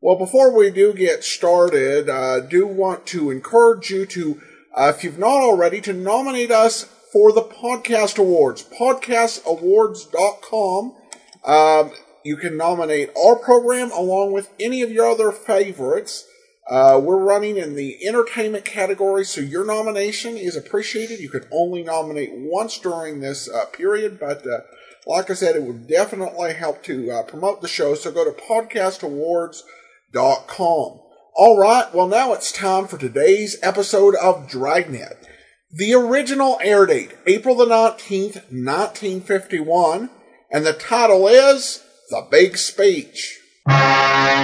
Well, before we do get started, I do want to encourage you to, if you've not already, to nominate us for the Podcast Awards, podcastawards.com. You can nominate our program along with any of your other favorites. We're running in the entertainment category, so your nomination is appreciated. You can only nominate once during this period, but like I said, it would definitely help to promote the show, so go to podcastawards.com. All right, well, now it's time for today's episode of Dragnet. The original air date, April the 19th, 1951, and the title is The Big Speech. The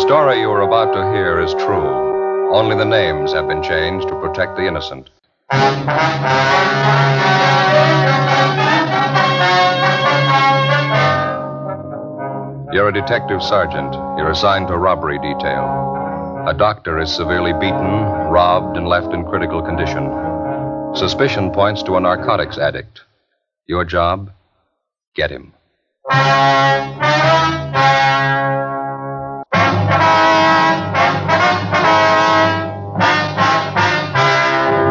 story you are about to hear is true. Only the names have been changed to protect the innocent. You're a detective sergeant. You're assigned to robbery detail. A doctor is severely beaten, robbed, and left in critical condition. Suspicion points to a narcotics addict. Your job? Get him.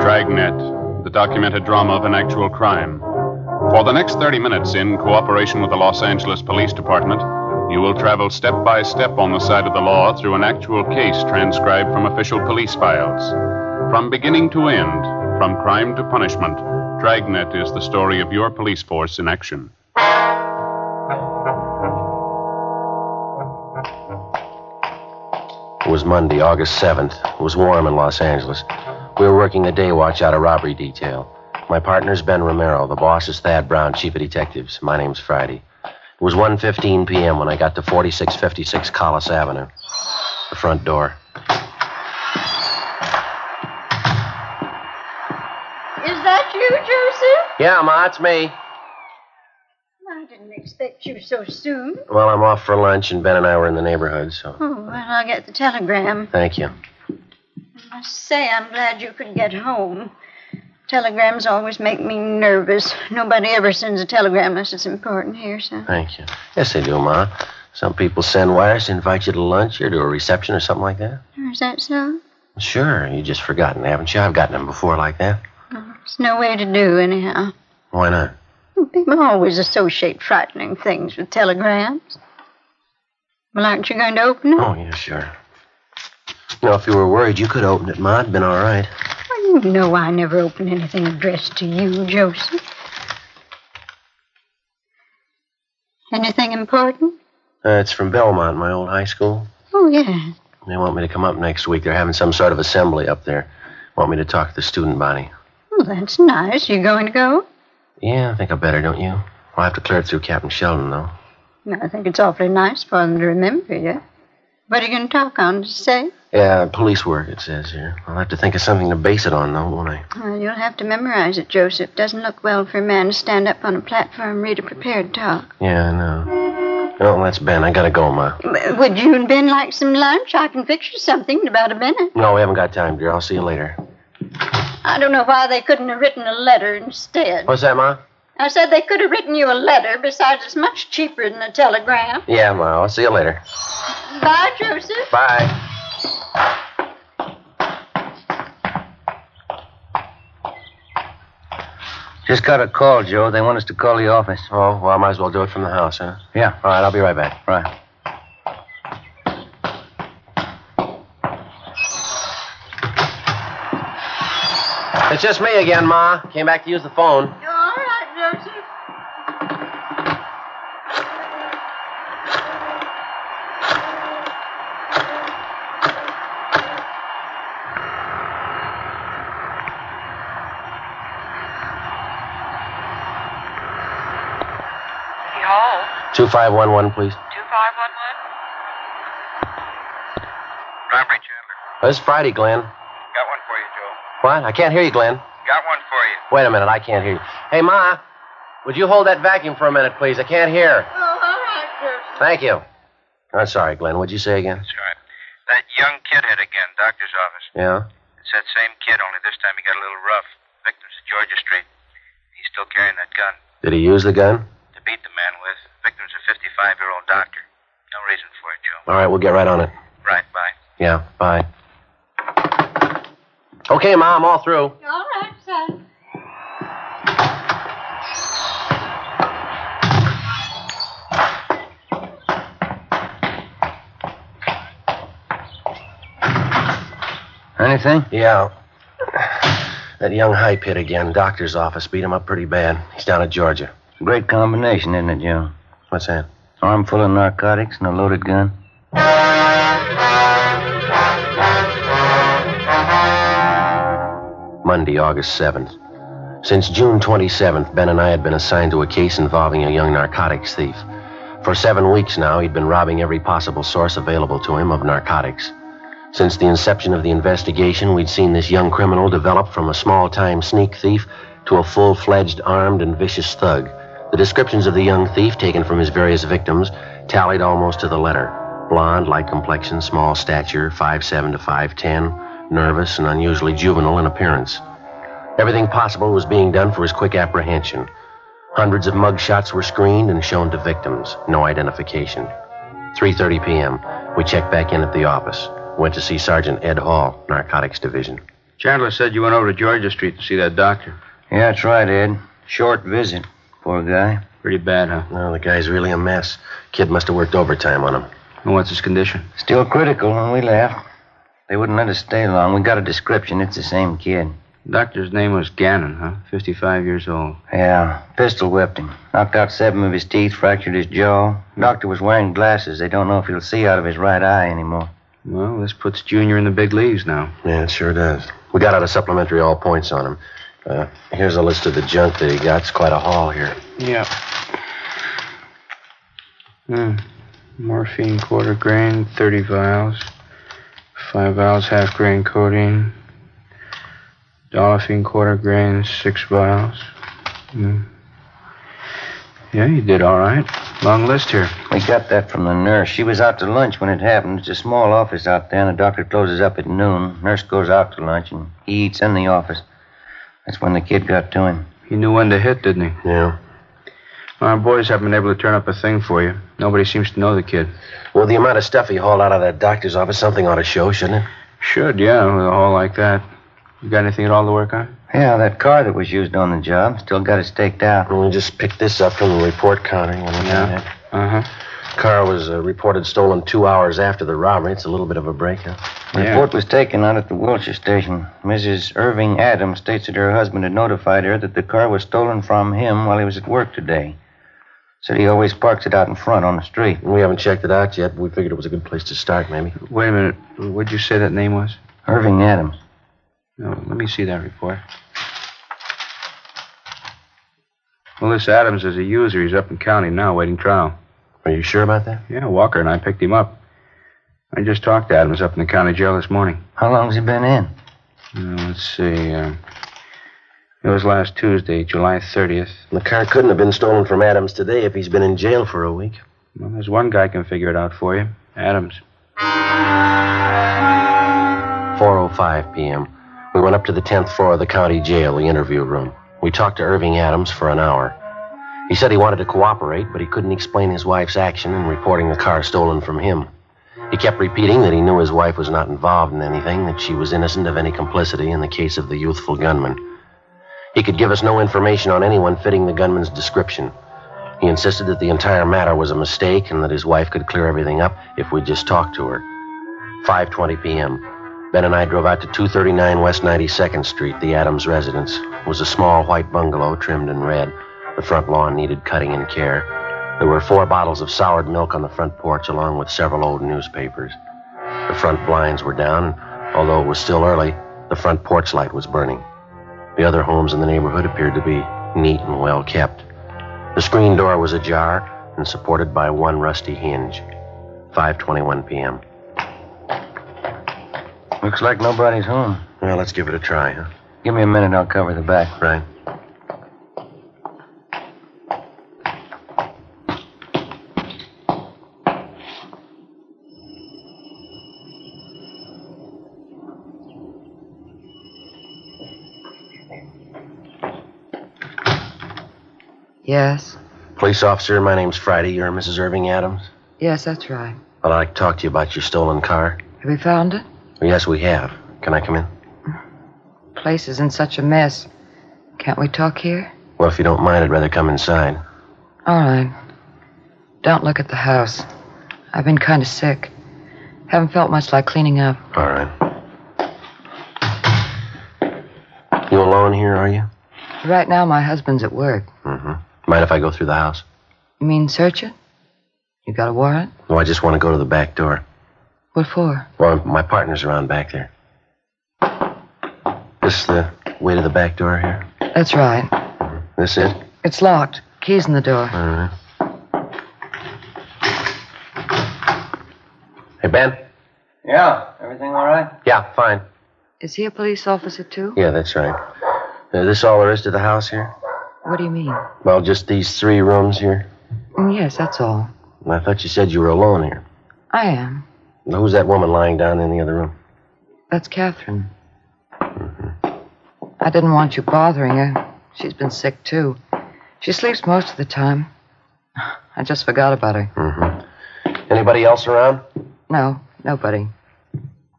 Dragnet, the documented drama of an actual crime. For the next 30 minutes, in cooperation with the Los Angeles Police Department, you will travel step by step on the side of the law through an actual case transcribed from official police files. From beginning to end, from crime to punishment, Dragnet is the story of your police force in action. It was Monday, August 7th. It was warm in Los Angeles. We were working a day watch out of robbery detail. My partner's Ben Romero. The boss is Thad Brown, chief of detectives. My name's Friday. It was 1:15 p.m. when I got to 4656 Collis Avenue. The front door. Is that you, Joseph? Yeah, Ma, it's me. I didn't expect you so soon. Well, I'm off for lunch, and Ben and I were in the neighborhood, so... Oh, well, I'll get the telegram. Thank you. I must say, I'm glad you could get home. Telegrams always make me nervous. Nobody ever sends a telegram unless it's important here, so... Thank you. Yes, they do, Ma. Some people send wires to invite you to lunch or to a reception or something like that. Is that so? Sure. You've just forgotten, haven't you? I've gotten them before like that. Oh, it's no way to do, anyhow. Why not? People always associate frightening things with telegrams. Well, aren't you going to open it? Oh, yeah, sure. You know, if you were worried, you could open it, Ma. It'd been all right. Well, you know I never open anything addressed to you, Joseph. Anything important? It's from Belmont, my old high school. Oh, yeah. They want me to come up next week. They're having some sort of assembly up there. Want me to talk to the student body. Well, that's nice. You going to go? Yeah, I think I better, don't you? I'll have to clear it through Captain Sheldon, though. I think it's awfully nice for them to remember you. What are you going to talk on, say? Yeah, police work, it says here. I'll have to think of something to base it on, though, won't I? Well, you'll have to memorize it, Joseph. Doesn't look well for a man to stand up on a platform and read a prepared talk. Yeah, I know. Oh, that's Ben. I gotta go, Ma. Would you and Ben like some lunch? I can fix you something in about a minute. No, we haven't got time, dear. I'll see you later. I don't know why they couldn't have written a letter instead. What's that, Ma? I said they could have written you a letter. Besides, it's much cheaper than a telegram. Yeah, Ma. I'll see you later. Bye, Joseph. Bye. Just got a call, Joe. They want us to call the office. Oh, well, I might as well do it from the house, huh? Yeah. All right, I'll be right back. Right. It's just me again, Ma. Came back to use the phone. All right, Joseph. Hello? 2511, please. 2511? This is Friday, Glenn. Got one for you, Joe. What? I can't hear you, Glenn. Got one for you. Wait a minute, I can't hear you. Hey, Ma, would you hold that vacuum for a minute, please? I can't hear. Oh, all right, sir. Thank you. I'm sorry, Glenn. What'd you say again? That's all right. That young kid hit again, doctor's office. Yeah? It's that same kid, only this time he got a little rough. Victim's at Georgia Street. He's still carrying that gun. Did he use the gun? To beat the man with. Victim's a 55-year-old doctor. No reason for it, Joe. All right, we'll get right on it. Right, bye. Yeah, bye. Okay, Ma, I'm all through. All right, son. Anything? Yeah. That young hype hit again. Doctor's office beat him up pretty bad. He's down at Georgia. Great combination, isn't it, Joe? What's that? Arm full of narcotics and a loaded gun. Monday, August 7th. Since June 27th, Ben and I had been assigned to a case involving a young narcotics thief. For 7 weeks now, he'd been robbing every possible source available to him of narcotics. Since the inception of the investigation, we'd seen this young criminal develop from a small-time sneak thief to a full-fledged, armed, and vicious thug. The descriptions of the young thief taken from his various victims tallied almost to the letter. Blonde, light complexion, small stature, 5'7" to 5'10", nervous and unusually juvenile in appearance. Everything possible was being done for his quick apprehension. Hundreds of mugshots were screened and shown to victims. No identification. 3:30 p.m. We checked back in at the office. Went to see Sergeant Ed Hall, Narcotics Division. Chandler said you went over to Georgia Street to see that doctor. Yeah, that's right, Ed. Short visit. Poor guy. Pretty bad, huh? No, the guy's really a mess. Kid must have worked overtime on him. And what's his condition? Still critical when we left. They wouldn't let us stay long. We got a description. It's the same kid. The doctor's name was Gannon, huh? 55 years old. Yeah. Pistol whipped him. Knocked out 7 of his teeth, fractured his jaw. The doctor was wearing glasses. They don't know if he'll see out of his right eye anymore. Well, this puts Junior in the big leagues now. Yeah, it sure does. We got out a supplementary all points on him. Here's a list of the junk that he got. It's quite a haul here. Yeah. Morphine, quarter grain, 30 vials. 5 vials, half grain codeine. Dolophine, quarter grain, 6 vials. Yeah, you did all right. Long list here. We got that from the nurse. She was out to lunch when it happened. It's a small office out there, and the doctor closes up at noon. Nurse goes out to lunch, and he eats in the office. That's when the kid got to him. He knew when to hit, didn't he? Yeah. Well, our boys haven't been able to turn up a thing for you. Nobody seems to know the kid. Well, the amount of stuff he hauled out of that doctor's office, something ought to show, shouldn't it? Should, yeah, with a haul like that. You got anything at all to work on? Yeah, that car that was used on the job. Still got it staked out. Well, we just picked this up from the report counter. Yeah. Uh-huh. Car was reported stolen 2 hours after the robbery. It's a little bit of a break, huh? The report was taken out at the Wilshire station. Mrs. Irving Adams states that her husband had notified her that the car was stolen from him while he was at work today. Said he always parks it out in front on the street. We haven't checked it out yet, but we figured it was a good place to start, maybe. Wait a minute. What'd you say that name was? Irving Adams. No, let me see that report. Well, this Adams is a user. He's up in county now, waiting trial. Are you sure about that? Yeah, Walker and I picked him up. I just talked to Adams up in the county jail this morning. How long's he been in? Let's see. It was last Tuesday, July 30th. The car couldn't have been stolen from Adams today if he's been in jail for a week. Well, there's one guy can figure it out for you. Adams. 4:05 p.m. We went up to the 10th floor of the county jail, the interview room. We talked to Irving Adams for an hour. He said he wanted to cooperate, but he couldn't explain his wife's action in reporting the car stolen from him. He kept repeating that he knew his wife was not involved in anything, that she was innocent of any complicity in the case of the youthful gunman. He could give us no information on anyone fitting the gunman's description. He insisted that the entire matter was a mistake and that his wife could clear everything up if we just talked to her. 5:20 p.m. Ben and I drove out to 239 West 92nd Street, the Adams residence. It was a small white bungalow trimmed in red. The front lawn needed cutting and care. There were 4 bottles of soured milk on the front porch, along with several old newspapers. The front blinds were down, and although it was still early, the front porch light was burning. The other homes in the neighborhood appeared to be neat and well kept. The screen door was ajar and supported by one rusty hinge. 5:21 p.m. Looks like nobody's home. Well, let's give it a try, huh? Give me a minute, I'll cover the back. Right. Yes? Police officer, my name's Friday. You're Mrs. Irving Adams? Yes, that's right. Well, I'd like to talk to you about your stolen car. Have we found it? Yes, we have. Can I come in? The place is in such a mess. Can't we talk here? Well, if you don't mind, I'd rather come inside. All right. Don't look at the house. I've been kind of sick. Haven't felt much like cleaning up. All right. You alone here, are you? Right now, my husband's at work. Mm-hmm. Mind if I go through the house? You mean search it? You got a warrant? No, I just want to go to the back door. What for? Well, my partner's around back there. This the way to the back door here? That's right. Mm-hmm. This it? It's locked. Key's in the door. All right. Hey, Ben? Yeah, everything all right? Yeah, fine. Is he a police officer, too? Yeah, that's right. This all there is to the house here? What do you mean? Well, just these three rooms here. Yes, that's all. I thought you said you were alone here. I am. Now, who's that woman lying down in the other room? That's Catherine. Mm-hmm. I didn't want you bothering her. She's been sick, too. She sleeps most of the time. I just forgot about her. Mm-hmm. Anybody else around? No, nobody.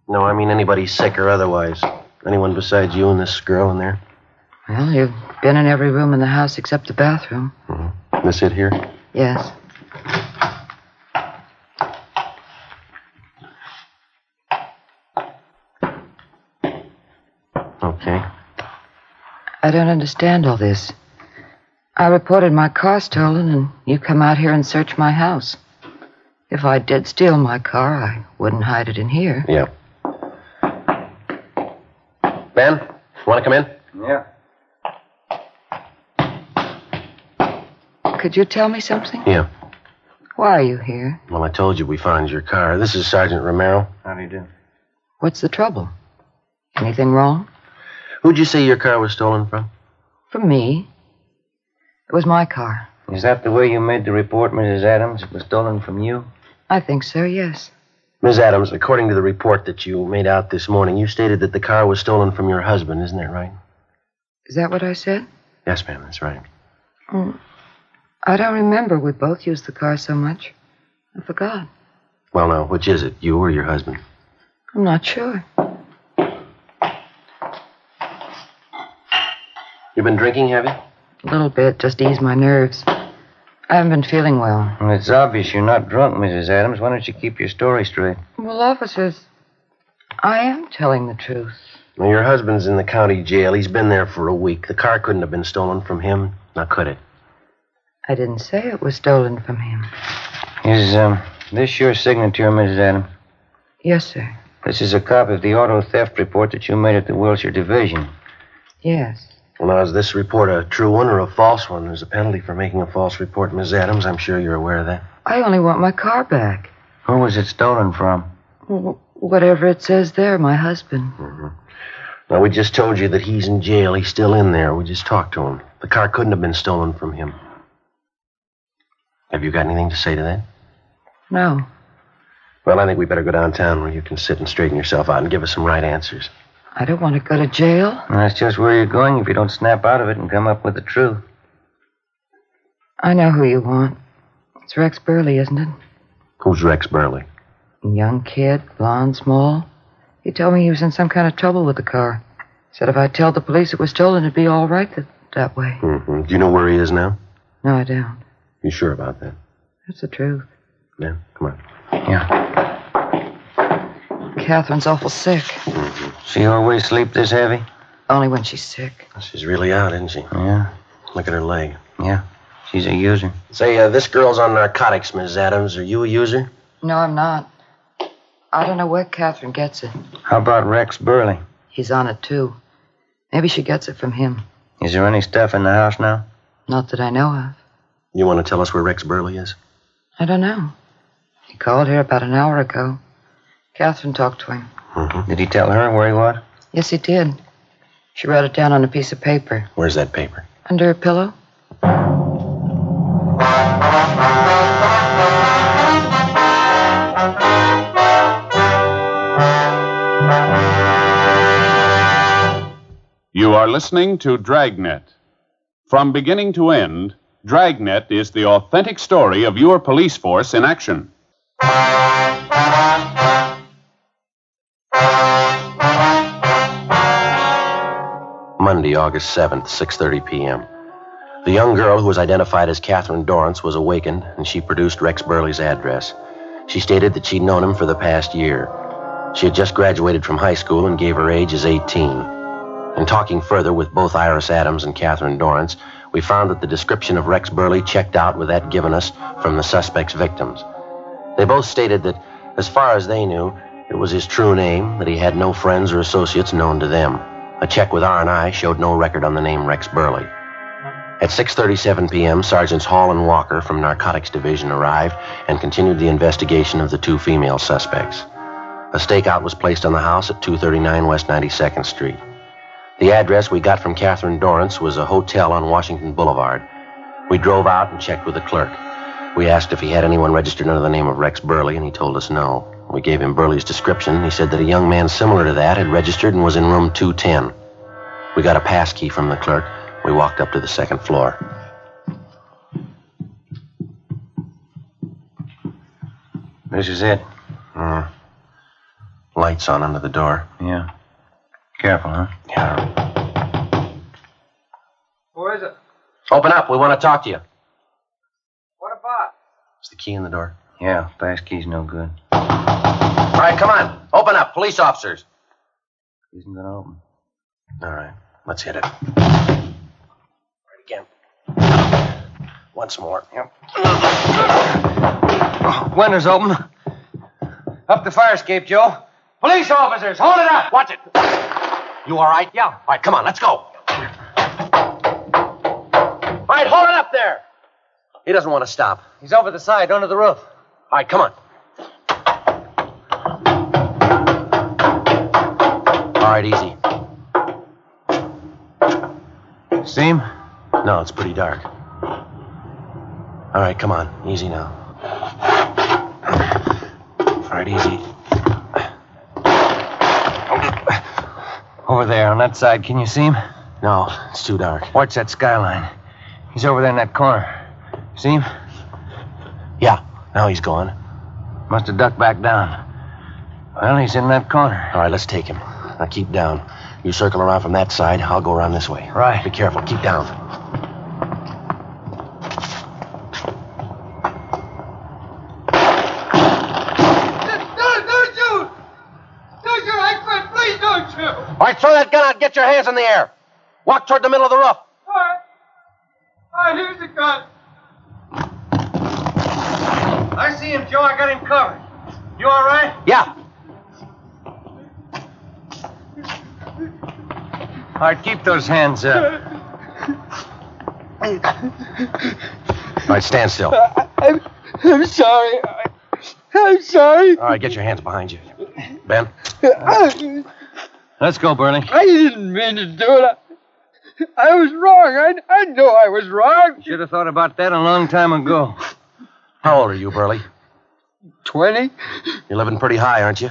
No, I mean anybody sick or otherwise. Anyone besides you and this girl in there? Well, you've been in every room in the house except the bathroom. Mm-hmm. This it here? Yes. Okay. I don't understand all this. I reported my car stolen, and you come out here and search my house. If I did steal my car, I wouldn't hide it in here. Yeah. Ben, want to come in? Yeah. Could you tell me something? Yeah. Why are you here? Well, I told you we found your car. This is Sergeant Romero. How do you do? What's the trouble? Anything wrong? Who'd you say your car was stolen from? From me. It was my car. Is that the way you made the report, Mrs. Adams? It was stolen from you? I think so, yes. Ms. Adams, according to the report that you made out this morning, you stated that the car was stolen from your husband. Isn't that right? Is that what I said? Yes, ma'am, that's right. I don't remember. We both used the car so much. I forgot. Well, now, which is it, you or your husband? I'm not sure. You've been drinking, have you? A little bit, just to ease my nerves. I haven't been feeling well. Well, it's obvious you're not drunk, Mrs. Adams. Why don't you keep your story straight? Well, officers, I am telling the truth. Well, your husband's in the county jail. He's been there for a week. The car couldn't have been stolen from him, now could it? I didn't say it was stolen from him. Is this your signature, Mrs. Adams? Yes, sir. This is a copy of the auto theft report that you made at the Wilshire Division. Yes. Well, now, is this report a true one or a false one? There's a penalty for making a false report, Mrs. Adams. I'm sure you're aware of that. I only want my car back. Who was it stolen from? Whatever it says there, my husband. Mm-hmm. Now, we just told you that he's in jail. He's still in there. We just talked to him. The car couldn't have been stolen from him. Have you got anything to say to that? No. Well, I think we better go downtown where you can sit and straighten yourself out and give us some right answers. I don't want to go to jail. Well, that's just where you're going if you don't snap out of it and come up with the truth. I know who you want. It's Rex Burley, isn't it? Who's Rex Burley? Young kid, blonde, small. He told me he was in some kind of trouble with the car. Said if I tell the police it was stolen, it'd be all right that way. Mm-hmm. Do you know where he is now? No, I don't. You sure about that? That's the truth. Yeah, come on. Yeah. Catherine's awful sick. Mm-hmm. She always sleep this heavy? Only when she's sick. She's really out, isn't she? Yeah. Look at her leg. Yeah. She's a user. Say, this girl's on narcotics, Mrs. Adams. Are you a user? No, I'm not. I don't know where Catherine gets it. How about Rex Burley? He's on it, too. Maybe she gets it from him. Is there any stuff in the house now? Not that I know of. You want to tell us where Rex Burley is? I don't know. He called here about an hour ago. Catherine talked to him. Mm-hmm. Did he tell her where he was? Yes, he did. She wrote it down on a piece of paper. Where's that paper? Under her pillow. You are listening to Dragnet. From beginning to end, Dragnet is the authentic story of your police force in action. Monday, August 7th, 6:30 p.m. The young girl who was identified as Catherine Dorrance was awakened, and she produced Rex Burley's address. She stated that she'd known him for the past year. She had just graduated from high school and gave her age as 18. In talking further with both Iris Adams and Catherine Dorrance, we found that the description of Rex Burley checked out with that given us from the suspect's victims. They both stated that, as far as they knew, it was his true name, that he had no friends or associates known to them. A check with R&I showed no record on the name Rex Burley. At 6:37 p.m., Sergeants Hall and Walker from Narcotics Division arrived and continued the investigation of the two female suspects. A stakeout was placed on the house at 239 West 92nd Street. The address we got from Catherine Dorrance was a hotel on Washington Boulevard. We drove out and checked with the clerk. We asked if he had anyone registered under the name of Rex Burley, and he told us no. We gave him Burley's description. He said that a young man similar to that had registered and was in room 210. We got a pass key from the clerk. We walked up to the second floor. This is it. Lights on under the door. Yeah. Careful, huh? Yeah. Who is it? Open up. We want to talk to you. What about? Is the key in the door? Yeah. Pass key's no good. All right, come on. Open up. Police officers. Isn't going to open. All right. Let's hit it. Again. Once more. Yep. Oh, windows open. Up the fire escape, Joe. Police officers, hold it up. Watch it. You all right? Yeah. All right, come on, let's go. All right, hold it up there. He doesn't want to stop. He's over the side, under the roof. All right, come on. All right, easy. See him? No, it's pretty dark. All right, come on. Easy now. All right, easy. Over there on that side, can you see him? No, it's too dark. Watch that skyline. He's over there in that corner. See him? Yeah, now he's gone. Must have ducked back down. Well, he's in that corner. All right, let's take him. Now keep down. You circle around from that side. I'll go around this way. Right. Be careful. Keep down. All right, throw that gun out. Get your hands in the air. Walk toward the middle of the roof. All right. All right, here's the gun. I see him, Joe. I got him covered. You all right? Yeah. All right, keep those hands up. All right, stand still. I'm sorry. I'm sorry. All right, get your hands behind you. Ben? Let's go, Burley. I didn't mean to do it. I was wrong. I know I was wrong. Should have thought about that a long time ago. How old are you, Burley? 20. You're living pretty high, aren't you?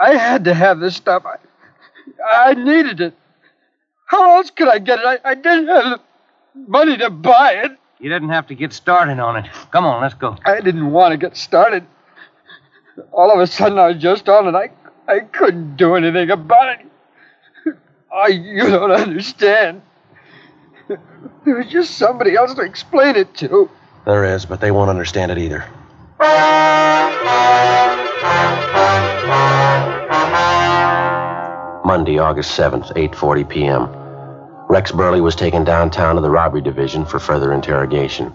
I had to have this stuff. I needed it. How else could I get it? I didn't have the money to buy it. You didn't have to get started on it. Come on, let's go. I didn't want to get started. All of a sudden, I was just on it. I couldn't do anything about it. Oh, you don't understand. There was just somebody else to explain it to. There is, but they won't understand it either. Monday, August 7th, 8:40 p.m. Rex Burley was taken downtown to the robbery division for further interrogation.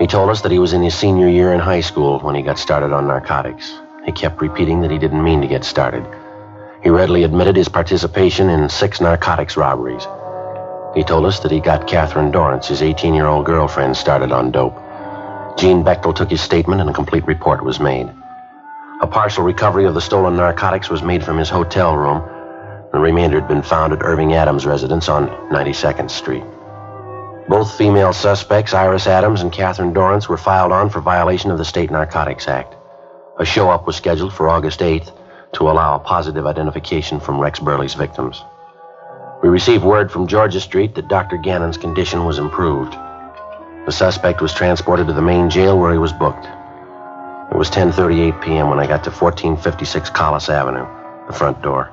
He told us that he was in his senior year in high school when he got started on narcotics. He kept repeating that he didn't mean to get started. He readily admitted his participation in 6 narcotics robberies. He told us that he got Catherine Dorrance, his 18-year-old girlfriend, started on dope. Gene Bechtel took his statement and a complete report was made. A partial recovery of the stolen narcotics was made from his hotel room. The remainder had been found at Irving Adams' residence on 92nd Street. Both female suspects, Iris Adams and Catherine Dorrance, were filed on for violation of the State Narcotics Act. A show-up was scheduled for August 8th to allow a positive identification from Rex Burley's victims. We received word from Georgia Street that Dr. Gannon's condition was improved. The suspect was transported to the main jail where he was booked. It was 10:38 p.m. when I got to 1456 Collis Avenue, the front door.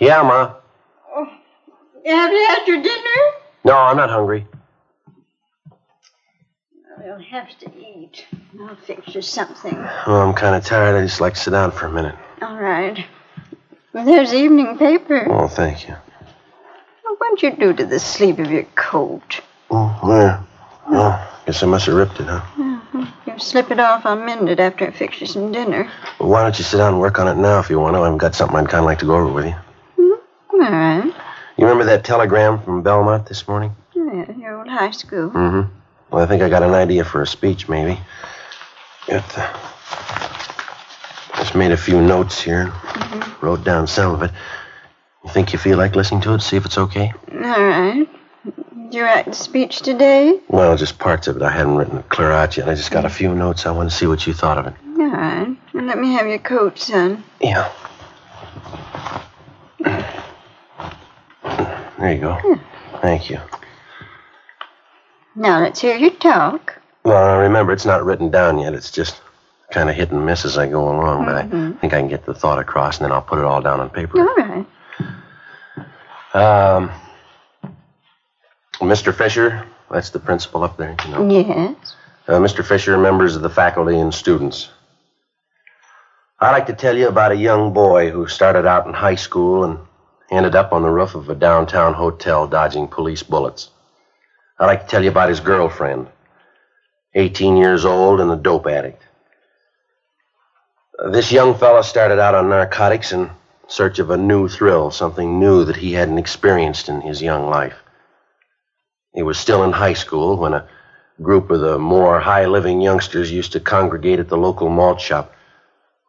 Yeah, Ma. Have you had your dinner? No, I'm not hungry. Well, you'll have to eat. I'll fix you something. Oh, I'm kind of tired. I just like to sit down for a minute. All right. Well, there's the evening paper. Oh, thank you. Well, what'd you do to the sleeve of your coat? Oh, there. Oh, guess I must have ripped it, huh? Mm-hmm. You slip it off, I'll mend it after I fix you some dinner. Well, why don't you sit down and work on it now if you want to? I've got something I'd kind of like to go over with you. All right. You remember that telegram from Belmont this morning? Yeah, your old high school. Mm-hmm. Well, I think I got an idea for a speech, maybe. Just made a few notes here. Mm-hmm. Wrote down some of it. You think you feel like listening to it? See if it's okay? All right. Did you write the speech today? Well, just parts of it. I hadn't written it clear out yet. I just got a few notes. I want to see what you thought of it. All right. And let me have your coat, son. Yeah. There you go. Hmm. Thank you. Now let's hear you talk. Well, remember, it's not written down yet. It's just kind of hit and miss as I go along, but I think I can get the thought across, and then I'll put it all down on paper. All right. Mr. Fisher, that's the principal up there, you know. Yes. Mr. Fisher, members of the faculty and students. I'd like to tell you about a young boy who started out in high school and ended up on the roof of a downtown hotel dodging police bullets. I'd like to tell you about his girlfriend, 18 years old and a dope addict. This young fella started out on narcotics in search of a new thrill, something new that he hadn't experienced in his young life. He was still in high school when a group of the more high-living youngsters used to congregate at the local malt shop.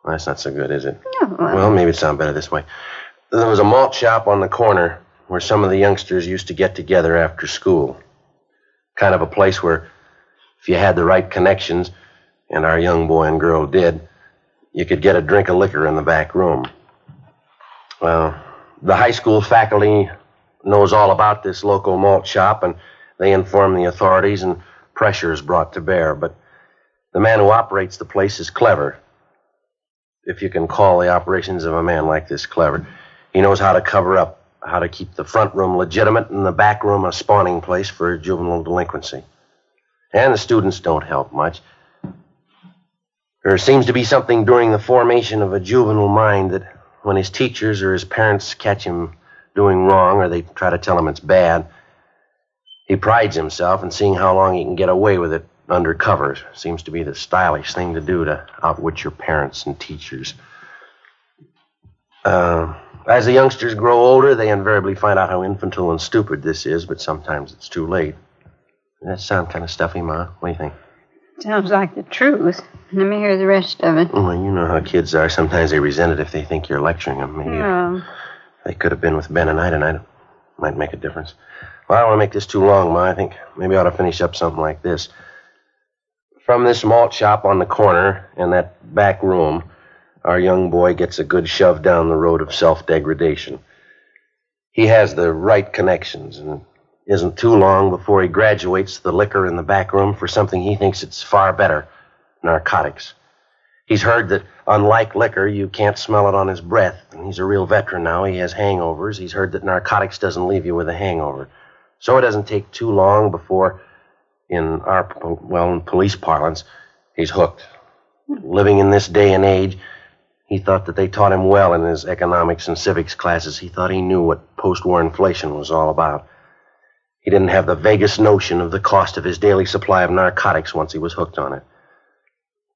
Well, that's not so good, is it? No. Well, maybe it sounds better this way. There was a malt shop on the corner where some of the youngsters used to get together after school. Kind of a place where, if you had the right connections, and our young boy and girl did, you could get a drink of liquor in the back room. Well, the high school faculty knows all about this local malt shop, and they inform the authorities, and pressure is brought to bear. But the man who operates the place is clever, if you can call the operations of a man like this clever. He knows how to cover up, how to keep the front room legitimate and the back room a spawning place for juvenile delinquency. And the students don't help much. There seems to be something during the formation of a juvenile mind that when his teachers or his parents catch him doing wrong or they try to tell him it's bad, he prides himself in seeing how long he can get away with it under cover. Seems to be the stylish thing to do to outwit your parents and teachers. As the youngsters grow older, they invariably find out how infantile and stupid this is, but sometimes it's too late. Does that sound kind of stuffy, Ma? What do you think? Sounds like the truth. Let me hear the rest of it. Well, you know how kids are. Sometimes they resent it if they think you're lecturing them. Maybe they could have been with Ben and I tonight. Might make a difference. Well, I don't want to make this too long, Ma. I think maybe I ought to finish up something like this. From this malt shop on the corner and that back room, our young boy gets a good shove down the road of self-degradation. He has the right connections, and it isn't too long before he graduates the liquor in the back room for something he thinks it's far better, narcotics. He's heard that, unlike liquor, you can't smell it on his breath, and he's a real veteran now. He has hangovers. He's heard that narcotics doesn't leave you with a hangover. So it doesn't take too long before, in our, well, in police parlance, he's hooked. Living in this day and age, he thought that they taught him well in his economics and civics classes. He thought he knew what post-war inflation was all about. He didn't have the vaguest notion of the cost of his daily supply of narcotics once he was hooked on it.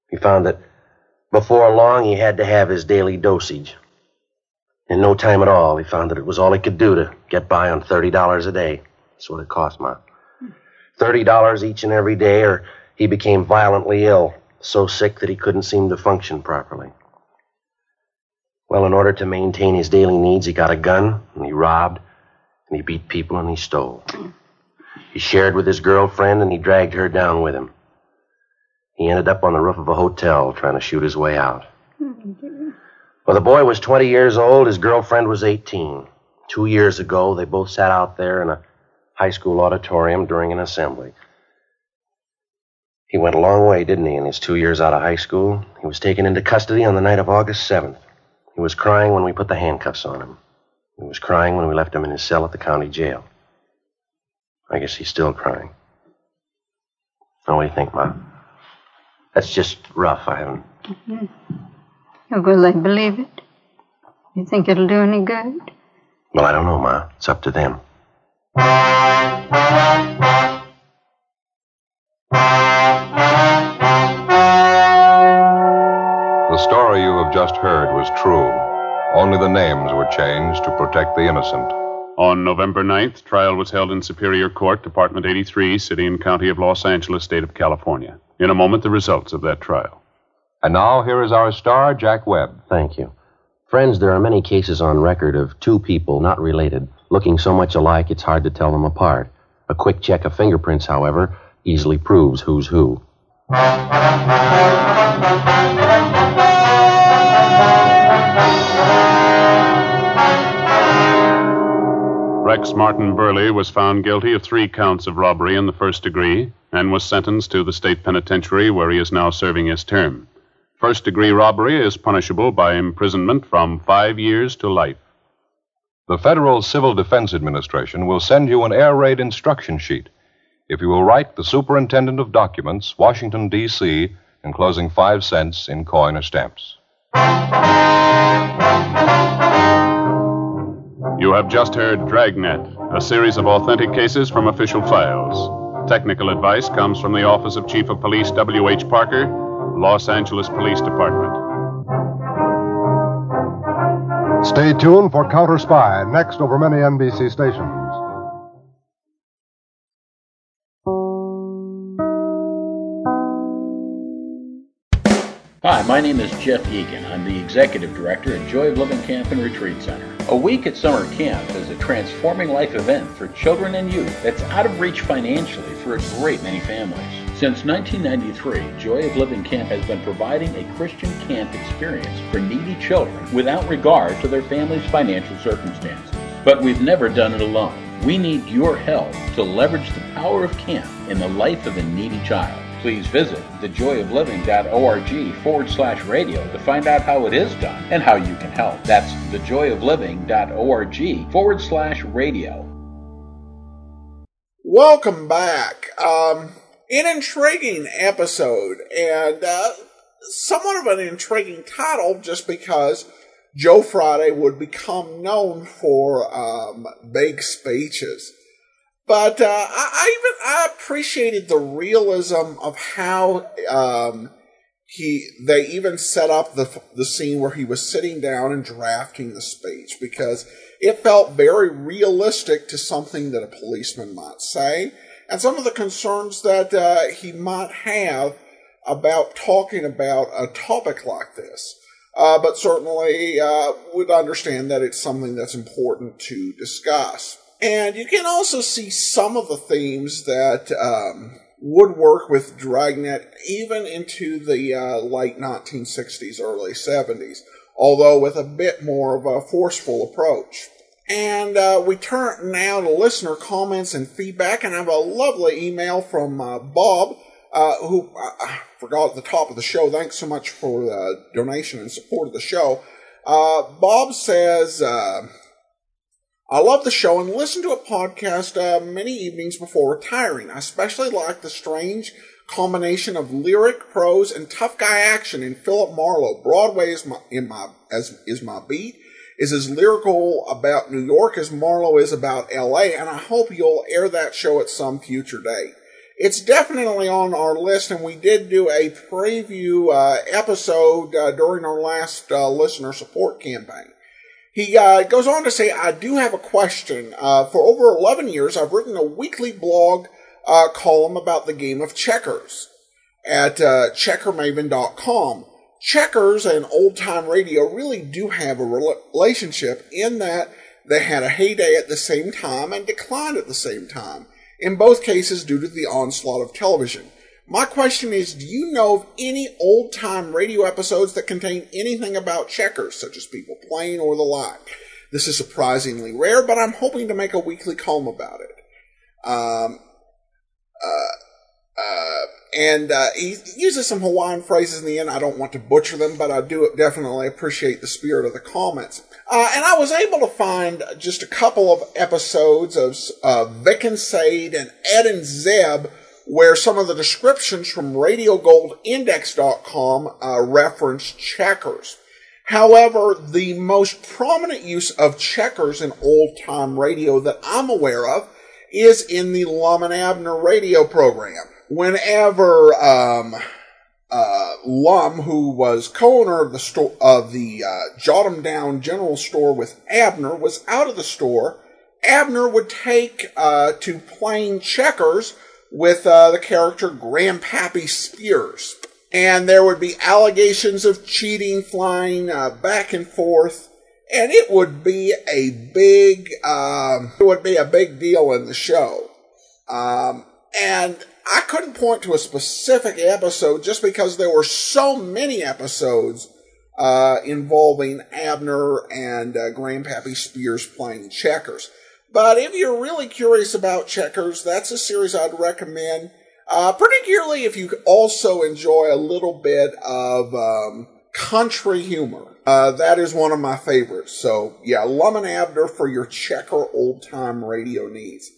He found that before long he had to have his daily dosage. In no time at all, he found that it was all he could do to get by on $30 a day. That's what it cost Ma. $30 each and every day, or he became violently ill, so sick that he couldn't seem to function properly. Well, in order to maintain his daily needs, he got a gun, and he robbed, and he beat people, and he stole. He shared with his girlfriend, and he dragged her down with him. He ended up on the roof of a hotel trying to shoot his way out. Well, the boy was 20 years old. His girlfriend was 18. 2 years ago, they both sat out there in a high school auditorium during an assembly. He went a long way, didn't he, in his 2 years out of high school? He was taken into custody on the night of August 7th. He was crying when we put the handcuffs on him. He was crying when we left him in his cell at the county jail. I guess he's still crying. Now, what do you think, Ma? That's just rough. I haven't... Mm-hmm. Will they believe it? You think it'll do any good? Well, I don't know, Ma. It's up to them. The story you have just heard was true. Only the names were changed to protect the innocent. On November 9th, trial was held in Superior Court, Department 83, City and County of Los Angeles, State of California. In a moment, the results of that trial. And now, here is our star, Jack Webb. Thank you. Friends, there are many cases on record of two people not related, looking so much alike it's hard to tell them apart. A quick check of fingerprints, however, easily proves who's who. Rex Martin Burley was found guilty of 3 counts of robbery in the first degree and was sentenced to the state penitentiary where he is now serving his term. First-degree robbery is punishable by imprisonment from 5 years to life. The Federal Civil Defense Administration will send you an air raid instruction sheet if you will write the Superintendent of Documents, Washington, D.C., enclosing 5 cents in coin or stamps. You have just heard Dragnet, a series of authentic cases from official files. Technical advice comes from the Office of Chief of Police W.H. Parker, Los Angeles Police Department. Stay tuned for Counter Spy, next over many NBC stations. Hi, my name is Jeff Egan. I'm the Executive Director at Joy of Living Camp and Retreat Center. A week at summer camp is a transforming life event for children and youth that's out of reach financially for a great many families. Since 1993, Joy of Living Camp has been providing a Christian camp experience for needy children without regard to their family's financial circumstances. But we've never done it alone. We need your help to leverage the power of camp in the life of a needy child. Please visit thejoyofliving.org/radio to find out how it is done and how you can help. That's thejoyofliving.org/radio. Welcome back. An intriguing episode, and somewhat of an intriguing title just because Joe Friday would become known for big speeches. But I appreciated the realism of how they even set up the scene where he was sitting down and drafting the speech, because it felt very realistic to something that a policeman might say. And some of the concerns that he might have about talking about a topic like this. But certainly would understand that it's something that's important to discuss. And you can also see some of the themes that would work with Dragnet even into the late 1960s, early 70s, although with a bit more of a forceful approach. And we turn now to listener comments and feedback, and I have a lovely email from Bob, who I forgot at the top of the show. Thanks so much for the donation and support of the show. Bob says, I love the show and listen to a podcast many evenings before retiring. I especially like the strange combination of lyric, prose, and tough guy action in Philip Marlowe. Broadway is my beat. is as lyrical about New York as Marlowe is about L.A., and I hope you'll air that show at some future date. It's definitely on our list, and we did do a preview episode during our last listener support campaign. He goes on to say, I do have a question. For over 11 years, I've written a weekly blog column about the game of checkers at checkermaven.com. Checkers and Old Time Radio really do have a relationship in that they had a heyday at the same time and declined at the same time, in both cases due to the onslaught of television. My question is, do you know of any old-time radio episodes that contain anything about checkers, such as people playing or the like? This is surprisingly rare, but I'm hoping to make a weekly column about it. And he uses some Hawaiian phrases in the end. I don't want to butcher them, but I do definitely appreciate the spirit of the comments. And I was able to find just a couple of episodes of Vic and Sade and Ed and Zeb, where some of the descriptions from RadioGoldIndex.com reference checkers. However, the most prominent use of checkers in old-time radio that I'm aware of is in the Lum and Abner radio program. Whenever Lum, who was co-owner of the Jot'em Down General Store with Abner, was out of the store, Abner would take to playing checkers with the character Grandpappy Spears. And there would be allegations of cheating flying back and forth, and it would be a big deal in the show. And I couldn't point to a specific episode just because there were so many episodes involving Abner and Grandpappy Spears playing checkers. But if you're really curious about checkers, that's a series I'd recommend, particularly if you also enjoy a little bit of country humor. That is one of my favorites. So, yeah, Lum and Abner for your checker old-time radio needs.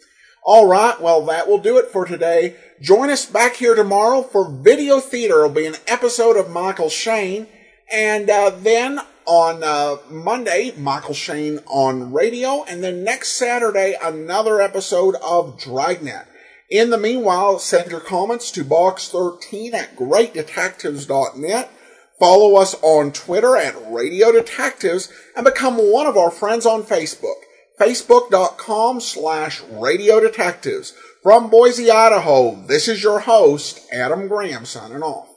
All right, well, that will do it for today. Join us back here tomorrow for Video Theater. It'll be an episode of Michael Shane. And then on Monday, Michael Shane on radio. And then next Saturday, another episode of Dragnet. In the meanwhile, send your comments to box13 at greatdetectives.net. Follow us on Twitter at Radio Detectives and become one of our friends on Facebook. Facebook.com/Radio Detectives. From Boise, Idaho, this is your host, Adam Graham, signing off.